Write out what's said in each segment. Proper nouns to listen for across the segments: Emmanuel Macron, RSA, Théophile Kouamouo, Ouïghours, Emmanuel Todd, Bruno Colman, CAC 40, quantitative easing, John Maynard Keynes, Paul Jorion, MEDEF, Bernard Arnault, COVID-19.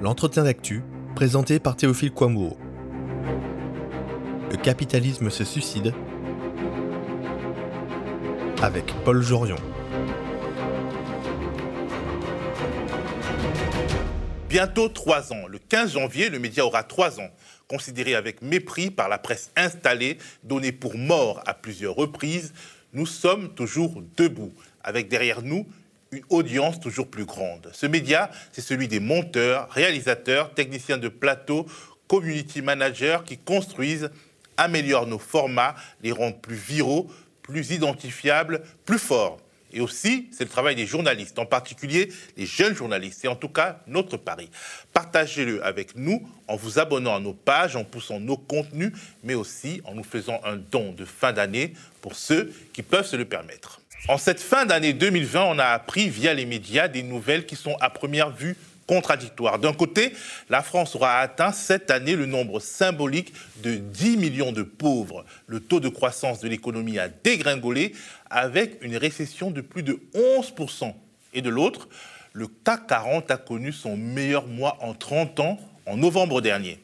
l'entretien d'actu, présenté par Théophile Kouamouo. Le capitalisme se suicide, avec Paul Jorion. Bientôt 3 ans. Le 15 janvier, le média aura 3 ans. Considéré avec mépris par la presse installée, donné pour mort à plusieurs reprises, nous sommes toujours debout, avec derrière nous une audience toujours plus grande. Ce média, c'est celui des monteurs, réalisateurs, techniciens de plateau, community managers qui construisent, améliorent nos formats, les rendent plus viraux, plus identifiables, plus forts. Et aussi, c'est le travail des journalistes, en particulier les jeunes journalistes. C'est en tout cas notre pari. Partagez-le avec nous en vous abonnant à nos pages, en poussant nos contenus, mais aussi en nous faisant un don de fin d'année pour ceux qui peuvent se le permettre. En cette fin d'année 2020, on a appris via les médias des nouvelles qui sont à première vue contradictoires. D'un côté, la France aura atteint cette année le nombre symbolique de 10 millions de pauvres. Le taux de croissance de l'économie a dégringolé avec une récession de plus de 11%. Et de l'autre, le CAC 40 a connu son meilleur mois en 30 ans en novembre dernier.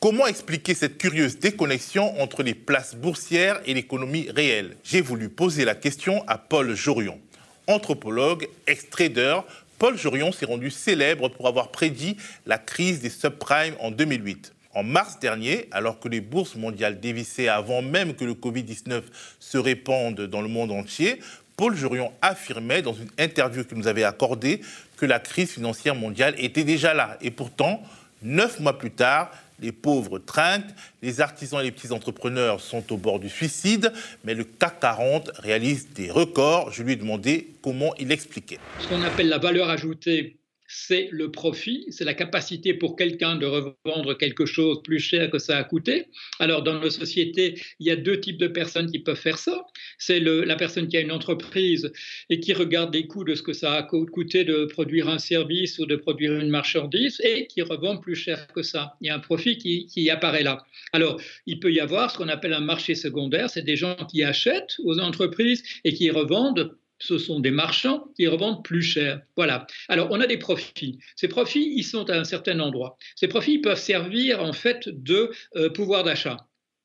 Comment expliquer cette curieuse déconnexion entre les places boursières et l'économie réelle ? J'ai voulu poser la question à Paul Jorion. Anthropologue, ex-trader, Paul Jorion s'est rendu célèbre pour avoir prédit la crise des subprimes en 2008. En mars dernier, alors que les bourses mondiales dévissaient avant même que le Covid-19 se répande dans le monde entier, Paul Jorion affirmait dans une interview qu'il nous avait accordée que la crise financière mondiale était déjà là. Et pourtant, 9 mois plus tard, les pauvres trinquent, les artisans et les petits entrepreneurs sont au bord du suicide, mais le CAC 40 réalise des records. Je lui ai demandé comment il expliquait. Ce qu'on appelle la valeur ajoutée, c'est le profit, c'est la capacité pour quelqu'un de revendre quelque chose plus cher que ça a coûté. Alors dans nos sociétés, il y a 2 types de personnes qui peuvent faire ça. C'est la personne qui a une entreprise et qui regarde les coûts de ce que ça a coûté de produire un service ou de produire une marchandise et qui revend plus cher que ça. Il y a un profit qui apparaît là. Alors il peut y avoir ce qu'on appelle un marché secondaire, c'est des gens qui achètent aux entreprises et qui revendent. Ce sont des marchands qui revendent plus cher. Voilà. Alors, on a des profits. Ces profits, ils sont à un certain endroit. Ces profits, ils peuvent servir en fait de pouvoir d'achat.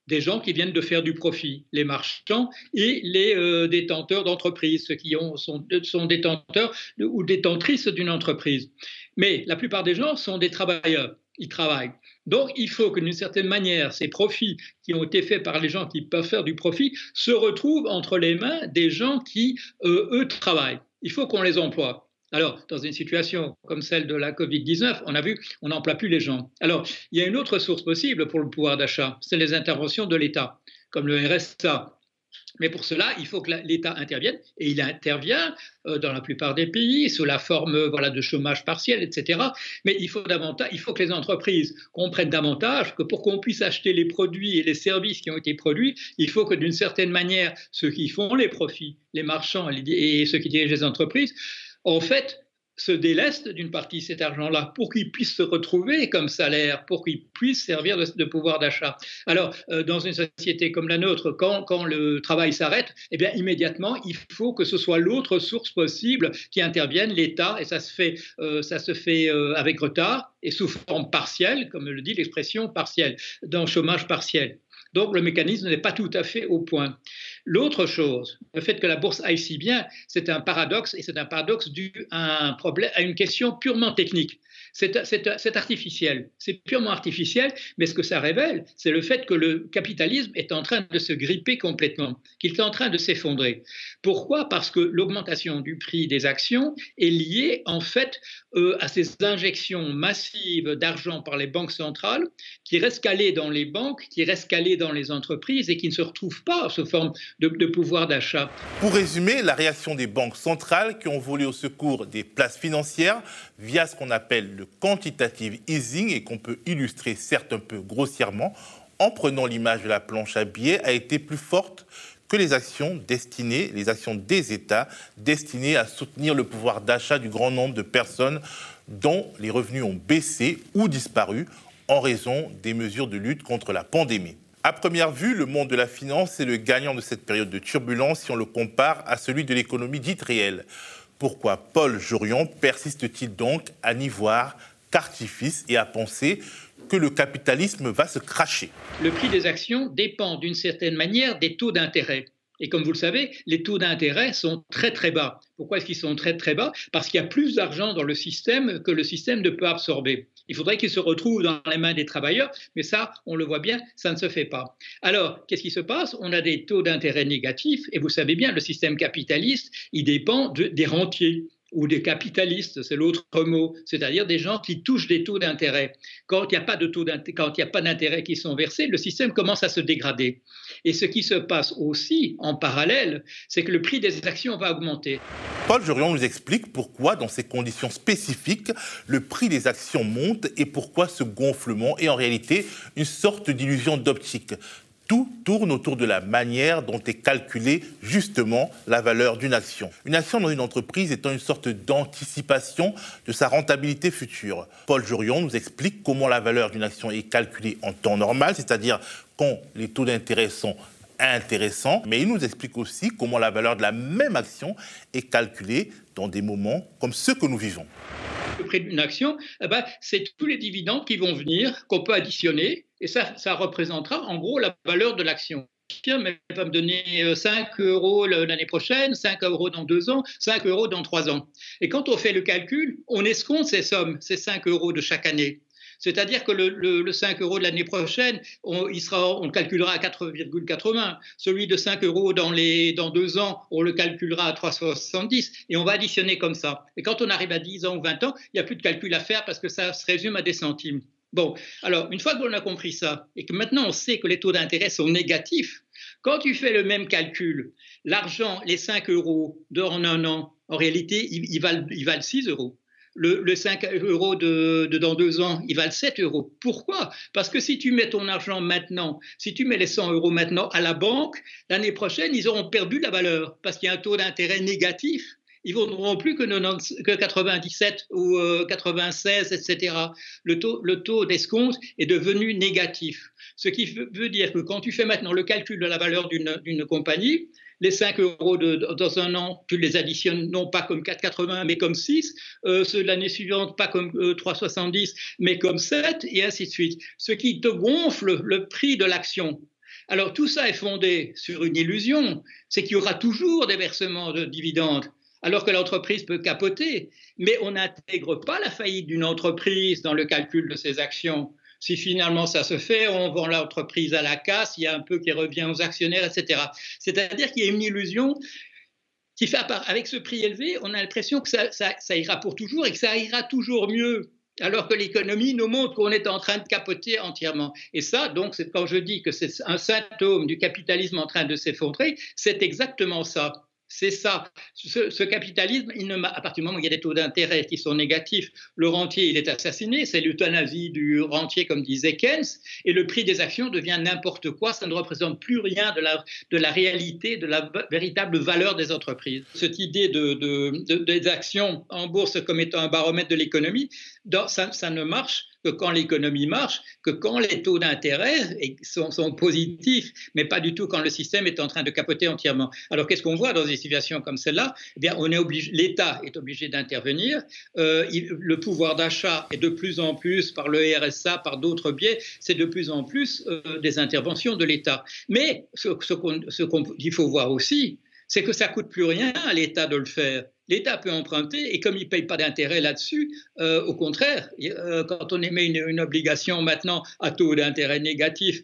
Des gens qui viennent de faire du profit, les marchands et les détenteurs d'entreprises, ceux qui sont détenteurs ou détentrices d'une entreprise. Mais la plupart des gens sont des travailleurs. Ils travaillent. Donc, il faut que, d'une certaine manière, ces profits qui ont été faits par les gens qui peuvent faire du profit se retrouvent entre les mains des gens qui, eux, travaillent. Il faut qu'on les emploie. Alors, dans une situation comme celle de la Covid-19, on a vu, on n'emploie plus les gens. Alors, il y a une autre source possible pour le pouvoir d'achat, c'est les interventions de l'État, comme le RSA. Mais pour cela, il faut que l'État intervienne, et il intervient dans la plupart des pays, sous la forme de chômage partiel, etc. Mais il faut que les entreprises comprennent davantage que pour qu'on puisse acheter les produits et les services qui ont été produits, il faut que d'une certaine manière, ceux qui font les profits, les marchands et ceux qui dirigent les entreprises, en fait, se déleste d'une partie de cet argent-là pour qu'il puisse se retrouver comme salaire, pour qu'il puisse servir de pouvoir d'achat. Alors, dans une société comme la nôtre, quand le travail s'arrête, eh bien, immédiatement, il faut que ce soit l'autre source possible qui intervienne, l'État, et ça se fait avec retard et sous forme partielle, comme le dit l'expression partielle, dans chômage partiel. Donc, le mécanisme n'est pas tout à fait au point. L'autre chose, le fait que la bourse aille si bien, c'est un paradoxe, et c'est un paradoxe dû à un problème, à une question purement technique. C'est artificiel, c'est purement artificiel, mais ce que ça révèle, c'est le fait que le capitalisme est en train de se gripper complètement, qu'il est en train de s'effondrer. Pourquoi ? Parce que l'augmentation du prix des actions est liée en fait à ces injections massives d'argent par les banques centrales qui restent calées dans les banques, qui restent calées dans les entreprises et qui ne se retrouvent pas sous forme de pouvoir d'achat. Pour résumer, la réaction des banques centrales qui ont volé au secours des places financières via ce qu'on appelle le quantitative easing et qu'on peut illustrer certes un peu grossièrement en prenant l'image de la planche à billets a été plus forte que les actions des États destinées à soutenir le pouvoir d'achat du grand nombre de personnes dont les revenus ont baissé ou disparu en raison des mesures de lutte contre la pandémie. À première vue, le monde de la finance est le gagnant de cette période de turbulence si on le compare à celui de l'économie dite réelle. Pourquoi Paul Jorion persiste-t-il donc à n'y voir artifice et à penser que le capitalisme va se cracher. Le prix des actions dépend d'une certaine manière des taux d'intérêt. Et comme vous le savez, les taux d'intérêt sont très très bas. Pourquoi est-ce qu'ils sont très très bas? Parce qu'il y a plus d'argent dans le système que le système ne peut absorber. Il faudrait qu'ils se retrouvent dans les mains des travailleurs, mais ça, on le voit bien, ça ne se fait pas. Alors, qu'est-ce qui se passe? On a des taux d'intérêt négatifs, et vous savez bien, le système capitaliste, il dépend des rentiers. Ou des capitalistes, c'est l'autre mot, c'est-à-dire des gens qui touchent des taux d'intérêt. Quand il n'y a pas de taux d'intérêt, quand il n'y a pas d'intérêt qui sont versés, le système commence à se dégrader. Et ce qui se passe aussi, en parallèle, c'est que le prix des actions va augmenter. Paul Jorion nous explique pourquoi, dans ces conditions spécifiques, le prix des actions monte et pourquoi ce gonflement est en réalité une sorte d'illusion d'optique. Tout tourne autour de la manière dont est calculée justement la valeur d'une action. Une action dans une entreprise étant une sorte d'anticipation de sa rentabilité future. Paul Jorion nous explique comment la valeur d'une action est calculée en temps normal, c'est-à-dire quand les taux d'intérêt sont intéressants, mais il nous explique aussi comment la valeur de la même action est calculée dans des moments comme ceux que nous vivons. Le prix d'une action, c'est tous les dividendes qui vont venir, qu'on peut additionner, et ça représentera en gros la valeur de l'action. Elle va me donner 5 € l'année prochaine, 5 € dans 2 ans, 5 € dans 3 ans. Et quand on fait le calcul, on escompte ces sommes, ces 5 € de chaque année. C'est-à-dire que le 5 € de l'année prochaine, on le calculera à 4,80. Celui de 5 € dans 2 ans, on le calculera à 3,70 et on va additionner comme ça. Et quand on arrive à 10 ans ou 20 ans, il n'y a plus de calcul à faire parce que ça se résume à des centimes. Bon, alors une fois qu'on a compris ça et que maintenant on sait que les taux d'intérêt sont négatifs, quand tu fais le même calcul, l'argent, les 5 € dans un an, en réalité, ils valent 6 €. Le 5 € dans 2 ans, ils valent 7 €. Pourquoi? Parce que si tu mets ton argent maintenant, si tu mets les 100 € maintenant à la banque, l'année prochaine, ils auront perdu la valeur parce qu'il y a un taux d'intérêt négatif. Ils ne vaudront plus que 97 ou 96, etc. Le taux d'escompte est devenu négatif. Ce qui veut dire que quand tu fais maintenant le calcul de la valeur d'une compagnie, les 5 € dans un an, tu les additionnes non pas comme 4,80 mais comme 6, ceux de l'année suivante pas comme 3,70 mais comme 7 et ainsi de suite. Ce qui te gonfle le prix de l'action. Alors tout ça est fondé sur une illusion, c'est qu'il y aura toujours des versements de dividendes. Alors que l'entreprise peut capoter, mais on n'intègre pas la faillite d'une entreprise dans le calcul de ses actions. Si finalement ça se fait, on vend l'entreprise à la casse, il y a un peu qui revient aux actionnaires, etc. C'est-à-dire qu'il y a une illusion qui fait, avec ce prix élevé, on a l'impression que ça ira pour toujours et que ça ira toujours mieux. Alors que l'économie nous montre qu'on est en train de capoter entièrement. Et ça, donc, c'est quand je dis que c'est un symptôme du capitalisme en train de s'effondrer, c'est exactement ça. C'est ça. Ce capitalisme, à partir du moment où il y a des taux d'intérêt qui sont négatifs, le rentier, il est assassiné, c'est l'euthanasie du rentier, comme disait Keynes, et le prix des actions devient n'importe quoi, ça ne représente plus rien de la réalité, de la véritable valeur des entreprises. Cette idée des actions en bourse comme étant un baromètre de l'économie, ça ne marche que quand l'économie marche, que quand les taux d'intérêt sont positifs, mais pas du tout quand le système est en train de capoter entièrement. Alors qu'est-ce qu'on voit dans des situations comme celle-là? Eh bien, l'État est obligé d'intervenir. Le pouvoir d'achat est de plus en plus, par le RSA, par d'autres biais, c'est de plus en plus des interventions de l'État. Mais ce qu'il faut voir aussi, c'est que ça ne coûte plus rien à l'État de le faire. L'État peut emprunter et comme il ne paye pas d'intérêt là-dessus, au contraire, quand on émet une obligation maintenant à taux d'intérêt négatif,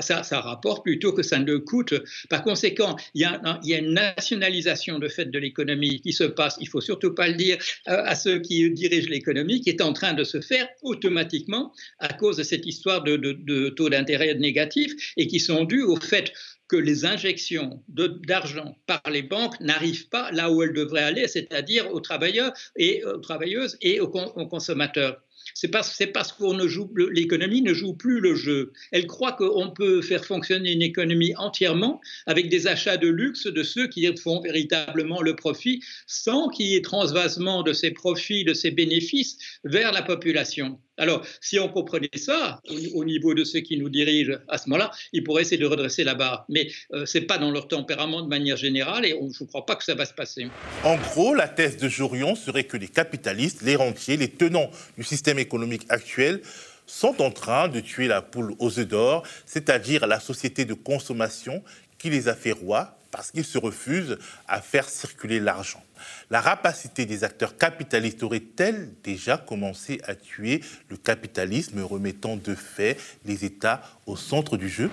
ça rapporte plutôt que ça ne coûte. Par conséquent, il y a une nationalisation de fait de l'économie qui se passe, il ne faut surtout pas le dire à ceux qui dirigent l'économie, qui est en train de se faire automatiquement à cause de cette histoire de taux d'intérêt négatifs et qui sont dus au fait que les injections d'argent par les banques n'arrivent pas là où elles devraient aller, c'est-à-dire aux travailleurs et aux travailleuses et aux consommateurs. C'est parce que l'économie ne joue plus le jeu. Elle croit qu'on peut faire fonctionner une économie entièrement avec des achats de luxe de ceux qui font véritablement le profit sans qu'il y ait transvasement de ces profits, de ces bénéfices vers la population. Alors, si on comprenait ça au niveau de ceux qui nous dirigent à ce moment-là, ils pourraient essayer de redresser la barre. Mais ce n'est pas dans leur tempérament de manière générale et je ne crois pas que ça va se passer. En gros, la thèse de Jorion serait que les capitalistes, les rentiers, les tenants du système système économique actuel sont en train de tuer la poule aux œufs d'or, c'est-à-dire la société de consommation qui les a fait rois parce qu'ils se refusent à faire circuler l'argent. La rapacité des acteurs capitalistes aurait-elle déjà commencé à tuer le capitalisme, remettant de fait les États au centre du jeu ?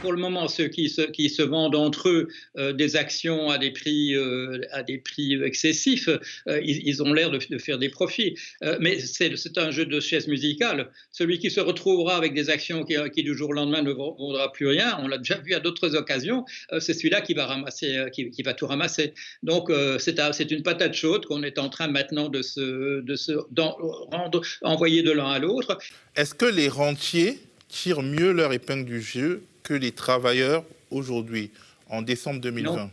Pour le moment, ceux qui se vendent entre eux des actions à des prix excessifs, ils ont l'air de faire des profits. Mais c'est un jeu de chaises musicales. Celui qui se retrouvera avec des actions qui du jour au lendemain ne vendra plus rien, on l'a déjà vu à d'autres occasions, c'est celui-là qui va ramasser, qui va tout ramasser. Donc c'est une patate chaude qu'on est en train maintenant envoyer de l'un à l'autre. Est-ce que les rentiers tirent mieux leur épingle du jeu que les travailleurs aujourd'hui, en décembre 2020 ?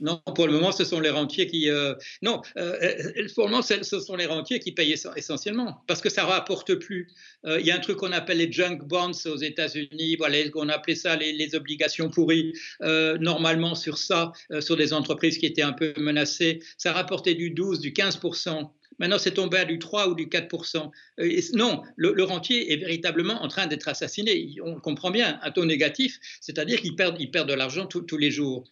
Non, pour le moment, ce sont les rentiers qui... pour le moment, ce sont les rentiers qui payent essentiellement, parce que ça ne rapporte plus. Il y a un truc qu'on appelle les junk bonds aux États-Unis, voilà, on appelait ça les obligations pourries. Normalement, sur ça, sur des entreprises qui étaient un peu menacées, ça rapportait du 12, du 15%. Maintenant, c'est tombé à du 3 ou du 4%. Non, le rentier est véritablement en train d'être assassiné. On le comprend bien, un taux négatif, c'est-à-dire qu'il perd de l'argent tous les jours.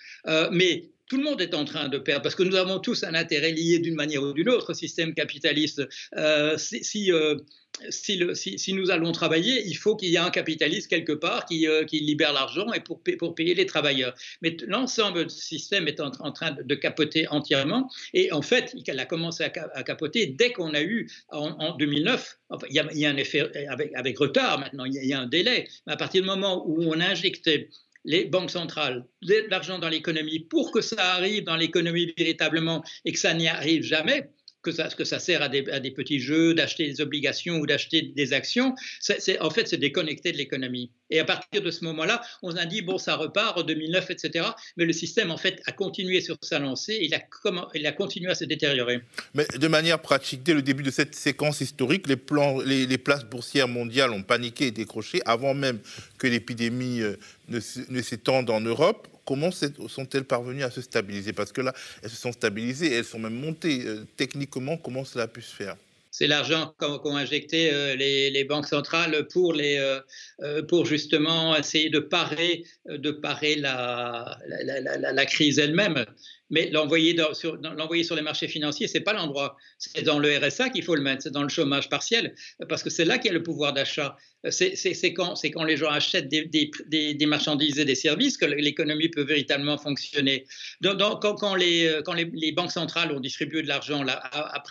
Mais tout le monde est en train de perdre, parce que nous avons tous un intérêt lié d'une manière ou d'une autre au système capitaliste. Si nous allons travailler, il faut qu'il y ait un capitaliste quelque part qui libère l'argent et pour payer les travailleurs. Mais l'ensemble du système est en train de capoter entièrement. Et en fait, il a commencé à capoter dès qu'on a eu, en 2009, enfin, il y a un effet avec retard maintenant, il y a un délai. Mais à partir du moment où on injectait les banques centrales, de l'argent dans l'économie, pour que ça arrive dans l'économie véritablement et que ça n'y arrive jamais, que ça sert à des petits jeux, d'acheter des obligations ou d'acheter des actions, en fait, c'est déconnecté de l'économie. Et à partir de ce moment-là, on a dit, bon, ça repart en 2009, etc. Mais le système, en fait, a continué sur sa lancée, il a continué à se détériorer. Mais de manière pratique, dès le début de cette séquence historique, les places boursières mondiales ont paniqué et décroché avant même que l'épidémie ne s'étende en Europe. Comment sont-elles parvenues à se stabiliser ? Parce que là, elles se sont stabilisées et elles sont même montées. Techniquement, comment cela a pu se faire ? C'est l'argent qu'ont injecté les banques centrales pour justement essayer de parer la crise elle-même. Mais l'envoyer sur les marchés financiers, ce n'est pas l'endroit. C'est dans le RSA qu'il faut le mettre, c'est dans le chômage partiel, parce que c'est là qu'il y a le pouvoir d'achat. C'est quand les gens achètent des marchandises et des services que l'économie peut véritablement fonctionner. Quand les banques centrales ont distribué de l'argent à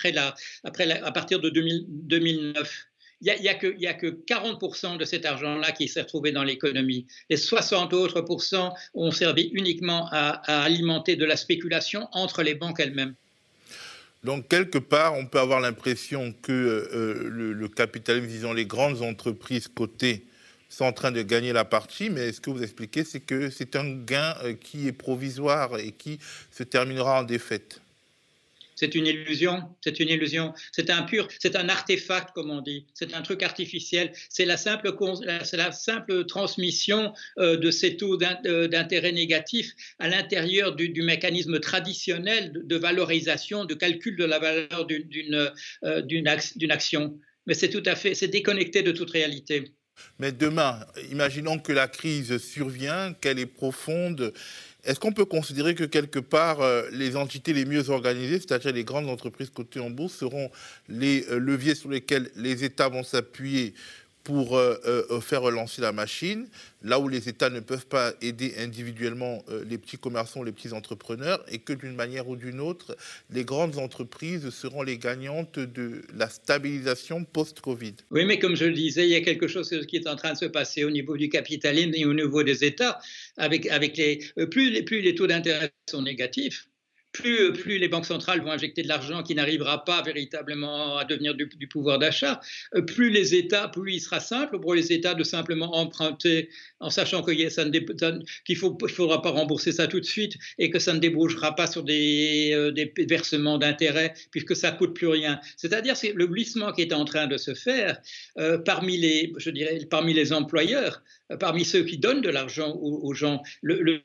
partir de 2009, il n'y a que 40% de cet argent-là qui s'est retrouvé dans l'économie. Les 60 autres % ont servi uniquement à alimenter de la spéculation entre les banques elles-mêmes. Donc, quelque part, on peut avoir l'impression que le capitalisme, disons les grandes entreprises cotées, sont en train de gagner la partie, mais ce que vous expliquez, c'est que c'est un gain qui est provisoire et qui se terminera en défaite. C'est une illusion, c'est un artefact, comme on dit, c'est un truc artificiel, c'est la simple transmission de ces taux d'intérêt négatifs à l'intérieur du mécanisme traditionnel de valorisation, de calcul de la valeur d'une action. Mais c'est déconnecté de toute réalité. Mais demain, imaginons que la crise survient, qu'elle est profonde. Est-ce qu'on peut considérer que quelque part, les entités les mieux organisées, c'est-à-dire les grandes entreprises cotées en bourse, seront les leviers sur lesquels les États vont s'appuyer pour faire relancer la machine, là où les États ne peuvent pas aider individuellement les petits commerçants, les petits entrepreneurs, et que d'une manière ou d'une autre, les grandes entreprises seront les gagnantes de la stabilisation post-Covid. Oui, mais comme je le disais, il y a quelque chose qui est en train de se passer au niveau du capitalisme et au niveau des États. Plus les taux d'intérêt sont négatifs, plus les banques centrales vont injecter de l'argent qui n'arrivera pas véritablement à devenir du pouvoir d'achat, plus il sera simple pour les États de simplement emprunter en sachant qu'il ne faudra pas rembourser ça tout de suite et que ça ne débouchera pas sur des versements d'intérêts puisque ça ne coûte plus rien. C'est-à-dire que le glissement qui est en train de se faire parmi les employeurs, parmi ceux qui donnent de l'argent aux gens, il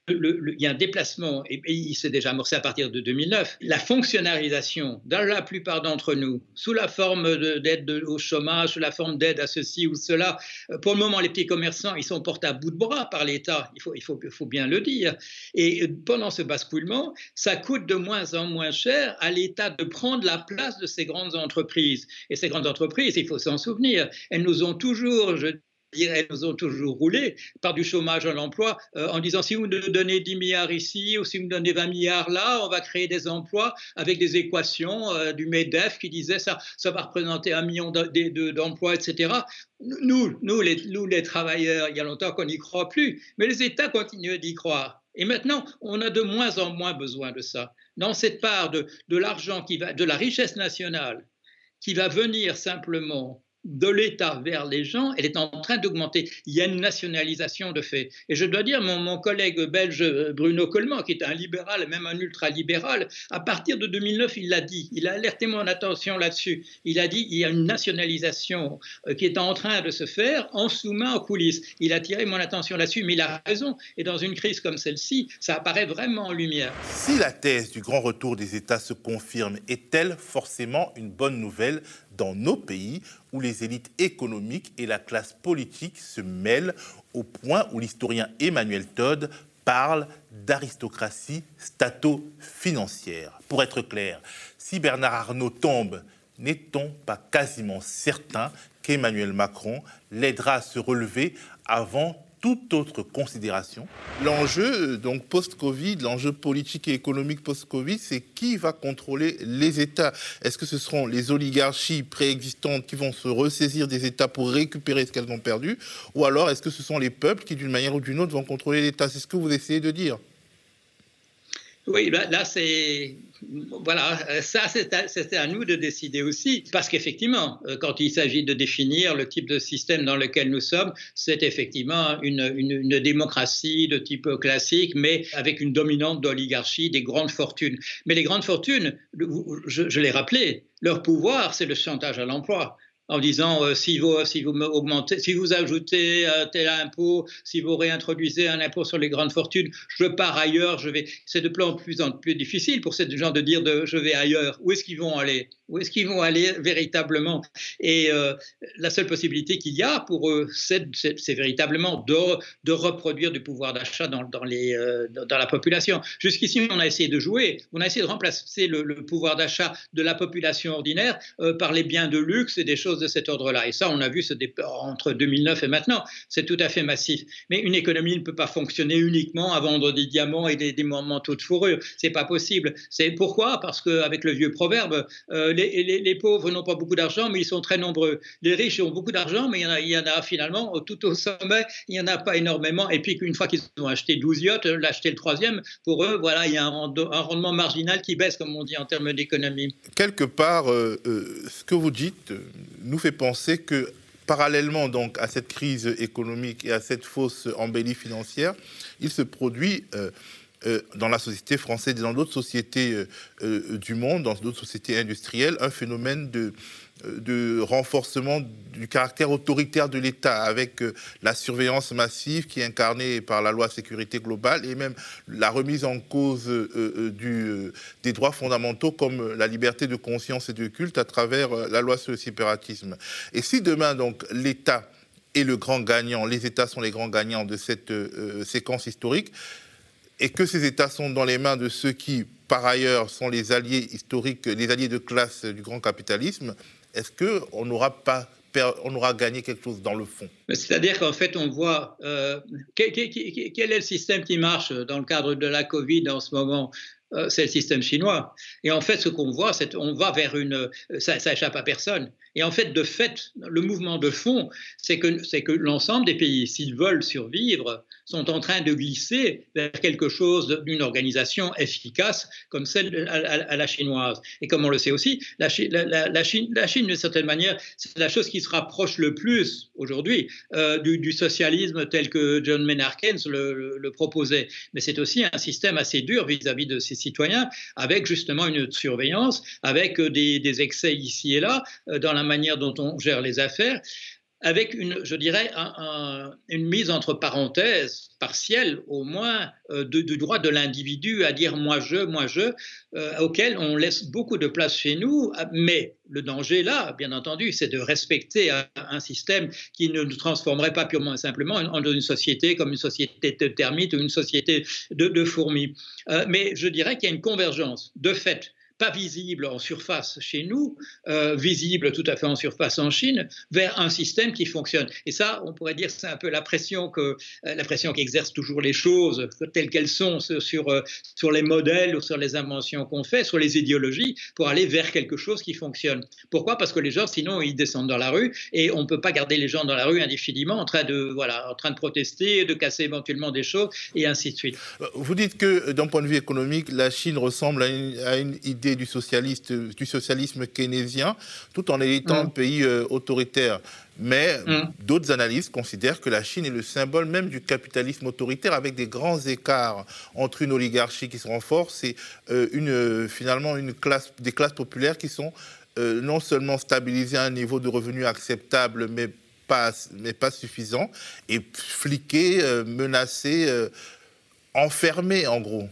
y a un déplacement, et il s'est déjà amorcé à partir de 2009, la fonctionnalisation dans la plupart d'entre nous, sous la forme d'aide au chômage, sous la forme d'aide à ceci ou cela. Pour le moment, les petits commerçants, ils sont portés à bout de bras par l'État, il faut bien le dire. Et pendant ce basculement, ça coûte de moins en moins cher à l'État de prendre la place de ces grandes entreprises. Et ces grandes entreprises, il faut s'en souvenir, elles nous ont toujours... Elles nous ont toujours roulé par du chômage à l'emploi en disant si vous nous donnez 10 milliards ici ou si vous nous donnez 20 milliards là, on va créer des emplois avec des équations du MEDEF qui disaient ça va représenter 1 million d'emplois, etc. Nous, les travailleurs, il y a longtemps qu'on n'y croit plus, mais les États continuent d'y croire. Et maintenant, on a de moins en moins besoin de ça. Dans cette part de l'argent qui va, de la richesse nationale qui va venir simplement de l'État vers les gens, elle est en train d'augmenter. Il y a une nationalisation de fait. Et je dois dire, mon collègue belge Bruno Colman, qui est un libéral, même un ultra-libéral, à partir de 2009, il l'a dit, il a alerté mon attention là-dessus. Il a dit, il y a une nationalisation qui est en train de se faire en sous-main, en coulisses. Il a tiré mon attention là-dessus, mais il a raison. Et dans une crise comme celle-ci, ça apparaît vraiment en lumière. Si la thèse du grand retour des États se confirme, est-elle forcément une bonne nouvelle dans nos pays où les élites économiques et la classe politique se mêlent au point où l'historien Emmanuel Todd parle d'aristocratie stato-financière? Pour être clair, si Bernard Arnault tombe, n'est-on pas quasiment certain qu'Emmanuel Macron l'aidera à se relever avant toute autre considération? L'enjeu donc post-Covid, l'enjeu politique et économique post-Covid, c'est qui va contrôler les États? Est-ce que ce seront les oligarchies préexistantes qui vont se ressaisir des États pour récupérer ce qu'elles ont perdu? Ou alors est-ce que ce sont les peuples qui, d'une manière ou d'une autre, vont contrôler l'État? C'est ce que vous essayez de dire. Oui, là c'est... Voilà, ça c'était à nous de décider aussi, parce qu'effectivement, quand il s'agit de définir le type de système dans lequel nous sommes, c'est effectivement une démocratie de type classique, mais avec une dominante d'oligarchie, des grandes fortunes. Mais les grandes fortunes, je l'ai rappelé, leur pouvoir, c'est le chantage à l'emploi. En disant, si vous ajoutez tel impôt, si vous réintroduisez un impôt sur les grandes fortunes, je pars ailleurs, je vais... C'est de plus en plus difficile pour ces gens de dire je vais ailleurs. Où est-ce qu'ils vont aller ? Où est-ce qu'ils vont aller véritablement ? Et la seule possibilité qu'il y a pour eux, c'est véritablement de reproduire du pouvoir d'achat dans la population. Jusqu'ici, on a essayé de jouer, on a essayé de remplacer le pouvoir d'achat de la population ordinaire par les biens de luxe et des choses de cet ordre-là. Et ça, on a vu entre 2009 et maintenant, c'est tout à fait massif. Mais une économie ne peut pas fonctionner uniquement à vendre des diamants et des manteaux de fourrure. C'est pas possible. C'est pourquoi ? Parce qu'avec le vieux proverbe, les pauvres n'ont pas beaucoup d'argent, mais ils sont très nombreux. Les riches ont beaucoup d'argent, mais il y en a finalement tout au sommet, il n'y en a pas énormément. Et puis, une fois qu'ils ont acheté 12 yachts, l'acheter le troisième, pour eux, voilà, il y a un rendement marginal qui baisse, comme on dit en termes d'économie. Quelque part, ce que vous dites nous fait penser que, parallèlement donc à cette crise économique et à cette fausse embellie financière, il se produit dans la société française et dans d'autres sociétés du monde, dans d'autres sociétés industrielles, un phénomène de renforcement du caractère autoritaire de l'État, avec la surveillance massive qui est incarnée par la loi sécurité globale et même la remise en cause des droits fondamentaux comme la liberté de conscience et de culte à travers la loi sur le séparatisme. Et si demain, donc, l'État est le grand gagnant, les États sont les grands gagnants de cette séquence historique, et que ces États sont dans les mains de ceux qui, par ailleurs, sont les alliés historiques, les alliés de classe du grand capitalisme, est-ce qu'on n'aura pas gagné quelque chose dans le fond? C'est-à-dire qu'en fait, on voit quel est le système qui marche dans le cadre de la Covid en ce moment ? C'est le système chinois. Et en fait, ce qu'on voit, c'est qu'on va vers une... Ça échappe à personne. Et en fait, de fait, le mouvement de fond, c'est que l'ensemble des pays, s'ils veulent survivre, sont en train de glisser vers quelque chose d'une organisation efficace comme celle à la chinoise. Et comme on le sait aussi, la Chine, d'une certaine manière, c'est la chose qui se rapproche le plus aujourd'hui du socialisme tel que John Maynard Keynes le proposait. Mais c'est aussi un système assez dur vis-à-vis de ses citoyens, avec justement une surveillance, avec des excès ici et là, dans la manière dont on gère les affaires. avec une, je dirais, une mise entre parenthèses, partielle au moins, du droit de l'individu à dire « moi je auquel on laisse beaucoup de place chez nous, mais le danger là, bien entendu, c'est de respecter un système qui ne nous transformerait pas purement et simplement en une société comme une société de termites ou une société de fourmis. Mais je dirais qu'il y a une convergence, de fait, pas visible en surface chez nous, visible tout à fait en surface en Chine, vers un système qui fonctionne. Et ça, on pourrait dire que c'est un peu la pression qu'exercent toujours les choses telles qu'elles sont sur les modèles ou sur les inventions qu'on fait, sur les idéologies, pour aller vers quelque chose qui fonctionne. Pourquoi? Parce que les gens, sinon, ils descendent dans la rue et on ne peut pas garder les gens dans la rue indéfiniment en train de, voilà, en train de protester, de casser éventuellement des choses et ainsi de suite. Vous dites que, d'un point de vue économique, la Chine ressemble à une idée du socialisme keynésien, tout en étant un pays autoritaire. Mais d'autres analystes considèrent que la Chine est le symbole même du capitalisme autoritaire, avec des grands écarts entre une oligarchie qui se renforce et finalement des classes populaires qui sont non seulement stabilisées à un niveau de revenu acceptable, mais pas suffisant, et fliquées, menacées, enfermées en gros.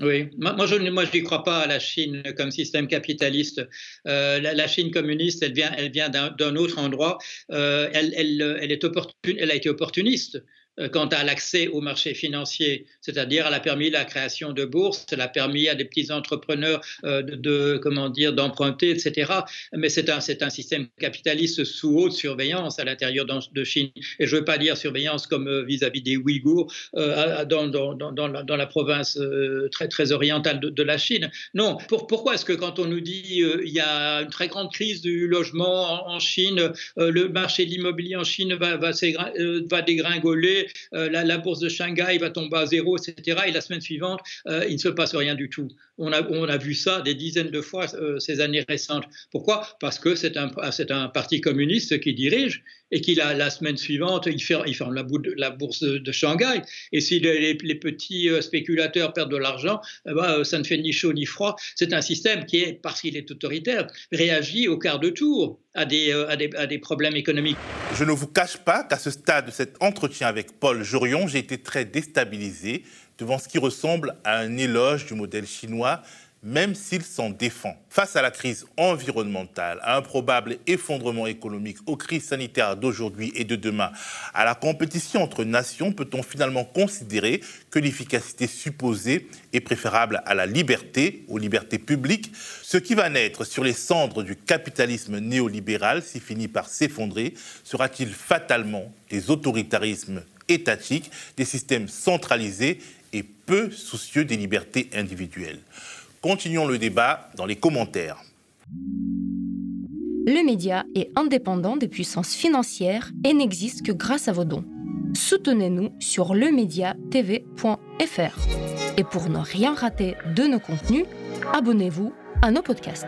Oui, moi je n'y crois pas à la Chine comme système capitaliste. La Chine communiste, elle vient d'un autre endroit. Elle a été opportuniste quant à l'accès au marché financier, c'est-à-dire elle a permis la création de bourses, elle a permis à des petits entrepreneurs d'emprunter, etc. Mais c'est un système capitaliste sous haute surveillance à l'intérieur de Chine. Et je ne veux pas dire surveillance comme vis-à-vis des Ouïghours dans la province très, très orientale de la Chine. Non, pourquoi est-ce que quand on nous dit il y a une très grande crise du logement en Chine, le marché de l'immobilier en Chine va dégringoler, la bourse de Shanghai va tomber à zéro, etc. Et la semaine suivante, il ne se passe rien du tout. On a vu ça des dizaines de fois ces années récentes. Pourquoi? Parce que c'est un parti communiste qui dirige et qui, la semaine suivante, il ferme la bourse de Shanghai. Et si les petits spéculateurs perdent de l'argent, ça ne fait ni chaud ni froid. C'est un système qui, parce qu'il est autoritaire, réagit au quart de tour à des problèmes économiques. Je ne vous cache pas qu'à ce stade de cet entretien avec Paul Jorion, j'ai été très déstabilisé devant ce qui ressemble à un éloge du modèle chinois, même s'il s'en défend. Face à la crise environnementale, à un probable effondrement économique, aux crises sanitaires d'aujourd'hui et de demain, à la compétition entre nations, peut-on finalement considérer que l'efficacité supposée est préférable à la liberté, aux libertés publiques, ce qui va naître sur les cendres du capitalisme néolibéral, s'il finit par s'effondrer, sera-t-il fatalement des autoritarismes étatiques, des systèmes centralisés et peu soucieux des libertés individuelles? Continuons le débat dans les commentaires. Le média est indépendant des puissances financières et n'existe que grâce à vos dons. Soutenez-nous sur lemediatv.fr. Et pour ne rien rater de nos contenus, abonnez-vous à nos podcasts.